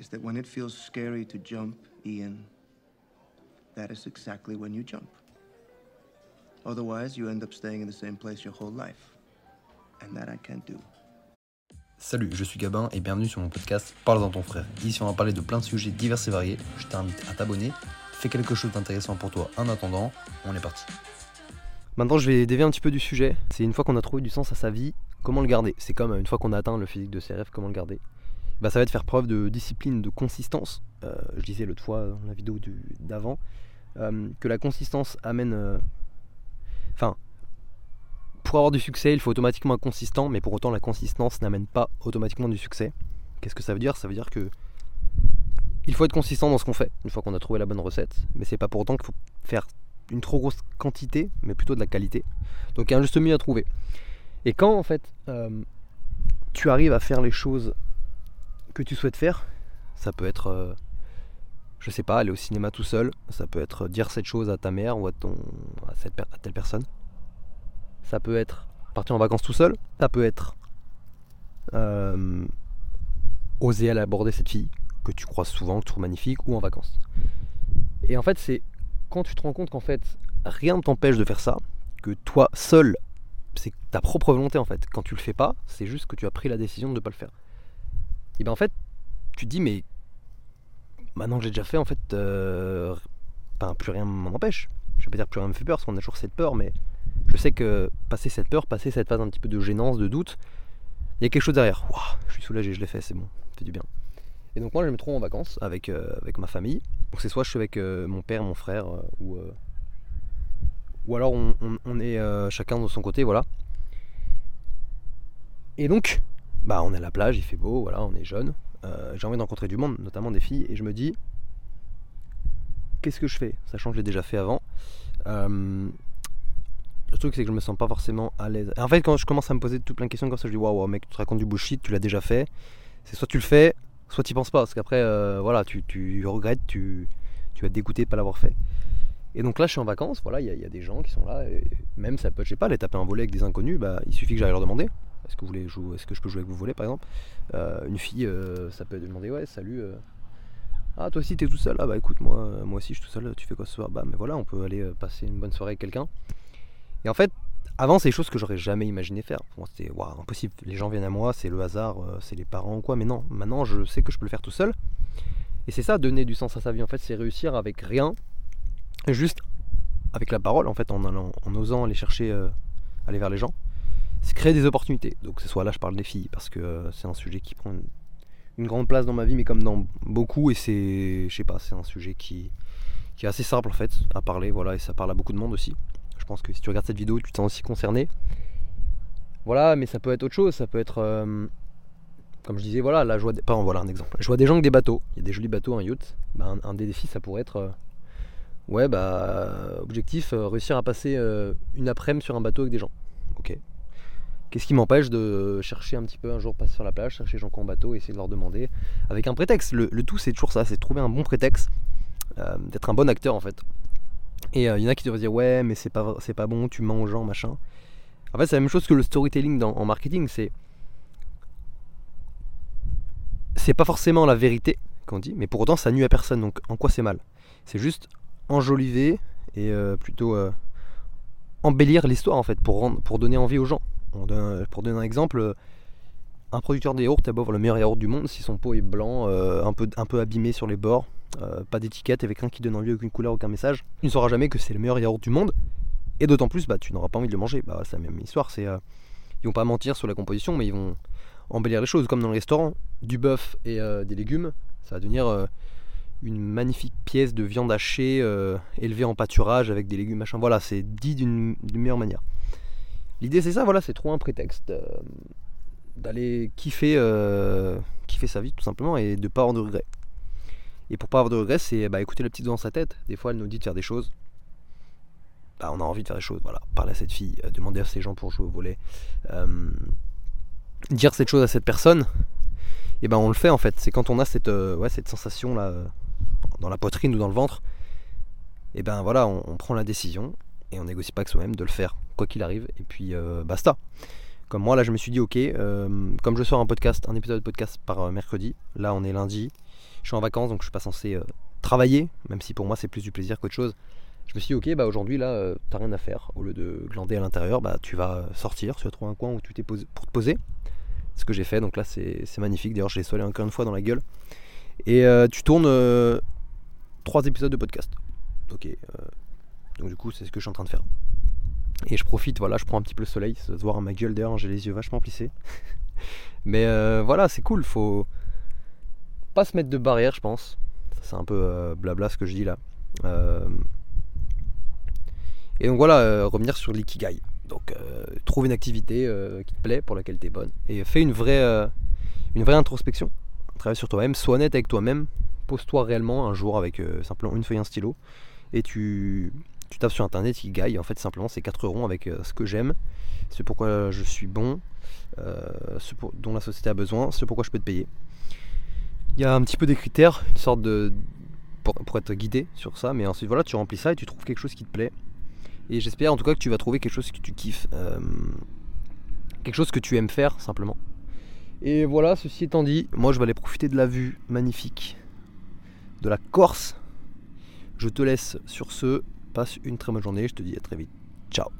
is that when it feels scary to jump, Ian, that is exactly when you jump. Otherwise, you end up staying in the same place your whole life. And that I can't do. Salut, je suis Gabin et bienvenue sur mon podcast Parles-en à ton frère. Ici, on va parler de plein de sujets divers et variés. Je t'invite à t'abonner. Fais quelque chose d'intéressant pour toi en attendant. On est parti. Maintenant, je vais dévier un petit peu du sujet. C'est une fois qu'on a trouvé du sens à sa vie, comment le garder ? C'est comme une fois qu'on a atteint le physique de ses rêves, comment le garder ? Ça va être faire preuve de discipline, de consistance. Je disais l'autre fois dans la vidéo d'avant que la consistance amène... pour avoir du succès, il faut automatiquement être consistant, mais pour autant la consistance n'amène pas automatiquement du succès. Qu'est-ce que ça veut dire ? Ça veut dire que il faut être consistant dans ce qu'on fait, une fois qu'on a trouvé la bonne recette, mais c'est pas pour autant qu'il faut faire une trop grosse quantité, mais plutôt de la qualité. Donc il y a un juste milieu à trouver. Et quand en fait tu arrives à faire les choses que tu souhaites faire, ça peut être je sais pas, aller au cinéma tout seul, ça peut être dire cette chose à ta mère ou à telle personne. Ça peut être partir en vacances tout seul, ça peut être oser aller aborder cette fille que tu croises souvent, que tu trouves magnifique, ou en vacances. Et en fait, c'est quand tu te rends compte qu'en fait, rien ne t'empêche de faire ça, que toi seul, c'est ta propre volonté en fait. Quand tu le fais pas, c'est juste que tu as pris la décision de ne pas le faire. Et bien en fait, tu te dis, mais maintenant que j'ai déjà fait, en fait, plus rien m'en empêche. Je vais pas dire plus rien me fait peur, parce qu'on a toujours cette peur, mais... Je sais que passer cette phase un petit peu de gênance, de doute, il y a quelque chose derrière. Wow, je suis soulagé, je l'ai fait, c'est bon, ça fait du bien. Et donc moi je me trouve en vacances avec ma famille. Donc c'est soit je suis avec mon père, mon frère, ou alors on est chacun de son côté, voilà. Et donc, on est à la plage, il fait beau, voilà, on est jeune. J'ai envie de rencontrer du monde, notamment des filles, et je me dis, qu'est-ce que je fais ? Sachant que je l'ai déjà fait avant. Le truc c'est que je me sens pas forcément à l'aise. Et en fait quand je commence à me poser tout plein de questions comme ça, je dis waouh mec, tu te racontes du bullshit, tu l'as déjà fait. C'est soit tu le fais, soit tu y penses pas, parce qu'après tu regrettes, tu vas te dégoûter de pas l'avoir fait. Et donc là je suis en vacances, voilà, il y a des gens qui sont là, et même ça peut, je sais pas, aller taper un volet avec des inconnus, il suffit que j'aille leur demander, est-ce que je peux jouer avec vous volet par exemple. Une fille, ça peut demander ouais salut, ah toi aussi t'es tout seul, ah écoute moi aussi je suis tout seul, tu fais quoi ce soir, mais voilà, on peut aller passer une bonne soirée avec quelqu'un. Et en fait, avant, c'est des choses que j'aurais jamais imaginé faire. Pour moi, c'était impossible. Les gens viennent à moi, c'est le hasard, c'est les parents ou quoi. Mais non, maintenant, je sais que je peux le faire tout seul. Et c'est ça, donner du sens à sa vie. En fait, c'est réussir avec rien, juste avec la parole. En fait, en osant aller chercher, aller vers les gens, c'est créer des opportunités. Donc, que ce soit là, je parle des filles parce que c'est un sujet qui prend une grande place dans ma vie, mais comme dans beaucoup. Et c'est, je sais pas, c'est un sujet qui est assez simple en fait à parler. Voilà, et ça parle à beaucoup de monde aussi. Je pense que si tu regardes cette vidéo, tu te sens aussi concerné. Voilà, mais ça peut être autre chose. Ça peut être, comme je disais, voilà, la joie des... voilà un exemple. Je vois des gens avec des bateaux. Il y a des jolis bateaux, un yacht. Un des défis, ça pourrait être, objectif, réussir à passer une après-midi sur un bateau avec des gens. Ok. Qu'est-ce qui m'empêche de chercher un petit peu un jour, passer sur la plage, chercher les gens qui ont bateau, essayer de leur demander avec un prétexte. Le tout, c'est toujours ça, c'est de trouver un bon prétexte, d'être un bon acteur en fait. Et il y en a qui devraient dire ouais mais c'est pas bon, tu mens aux gens machin. En fait c'est la même chose que le storytelling en marketing, c'est pas forcément la vérité qu'on dit, mais pour autant ça nuit à personne, donc en quoi c'est mal ? C'est juste enjoliver et plutôt embellir l'histoire en fait pour donner envie aux gens. Pour donner un exemple, un producteur de yaourt a beau avoir le meilleur yaourt du monde, si son pot est blanc, un peu abîmé sur les bords, pas d'étiquette, avec rien qui donne envie, aucune couleur, aucun message, tu ne sauras jamais que c'est le meilleur yaourt du monde, et d'autant plus tu n'auras pas envie de le manger. C'est la même histoire, ils vont pas mentir sur la composition, mais ils vont embellir les choses, comme dans le restaurant, du bœuf et des légumes, ça va devenir une magnifique pièce de viande hachée, élevée en pâturage avec des légumes machin, voilà, c'est dit d'une meilleure manière. L'idée c'est ça, voilà, c'est trop un prétexte d'aller kiffer sa vie tout simplement, et de pas avoir de regrets. Et pour pas avoir de regrets, c'est écouter la petite voix dans sa tête. Des fois, elle nous dit de faire des choses. On a envie de faire des choses. Voilà, parler à cette fille, demander à ces gens pour jouer au volley, dire cette chose à cette personne. Et on le fait en fait. C'est quand on a cette sensation là, dans la poitrine ou dans le ventre. Et voilà, on prend la décision et on négocie pas avec soi-même de le faire, quoi qu'il arrive. Et puis basta. Comme moi, là, je me suis dit, ok, comme je sors un épisode de podcast par mercredi, là, on est lundi, je suis en vacances, donc je suis pas censé travailler, même si pour moi, c'est plus du plaisir qu'autre chose. Je me suis dit, ok, bah aujourd'hui, là, t'as rien à faire. Au lieu de glander à l'intérieur, bah tu vas sortir, tu vas trouver un coin où tu t'es posé pour te poser. C'est ce que j'ai fait, donc là, c'est magnifique. D'ailleurs, j'ai le soleil encore une fois dans la gueule. Et tu tournes 3 épisodes de podcast. Ok, donc du coup, c'est ce que je suis en train de faire. Et je profite, voilà, je prends un petit peu le soleil, ça se voit à ma gueule d'ailleurs, j'ai les yeux vachement plissés. Mais voilà, c'est cool, faut pas se mettre de barrière, je pense. Ça, c'est un peu blabla ce que je dis là. Et donc voilà, revenir sur l'ikigai. Donc trouve une activité qui te plaît, pour laquelle t'es bonne. Et fais une vraie introspection. Travaille sur toi-même, sois honnête avec toi-même. Pose-toi réellement un jour avec simplement une feuille et un stylo. Et tu tapes sur internet Ikigai, en fait simplement c'est 4 ronds avec ce que j'aime, ce pourquoi je suis bon, dont la société a besoin, ce pourquoi je peux te payer. Il y a un petit peu des critères, une sorte de pour être guidé sur ça, mais ensuite voilà, tu remplis ça et tu trouves quelque chose qui te plaît. Et j'espère en tout cas que tu vas trouver quelque chose que tu kiffes, quelque chose que tu aimes faire simplement. Et voilà, ceci étant dit, moi je vais aller profiter de la vue magnifique de la Corse. Je te laisse sur ce. Passe une très bonne journée, je te dis à très vite. Ciao.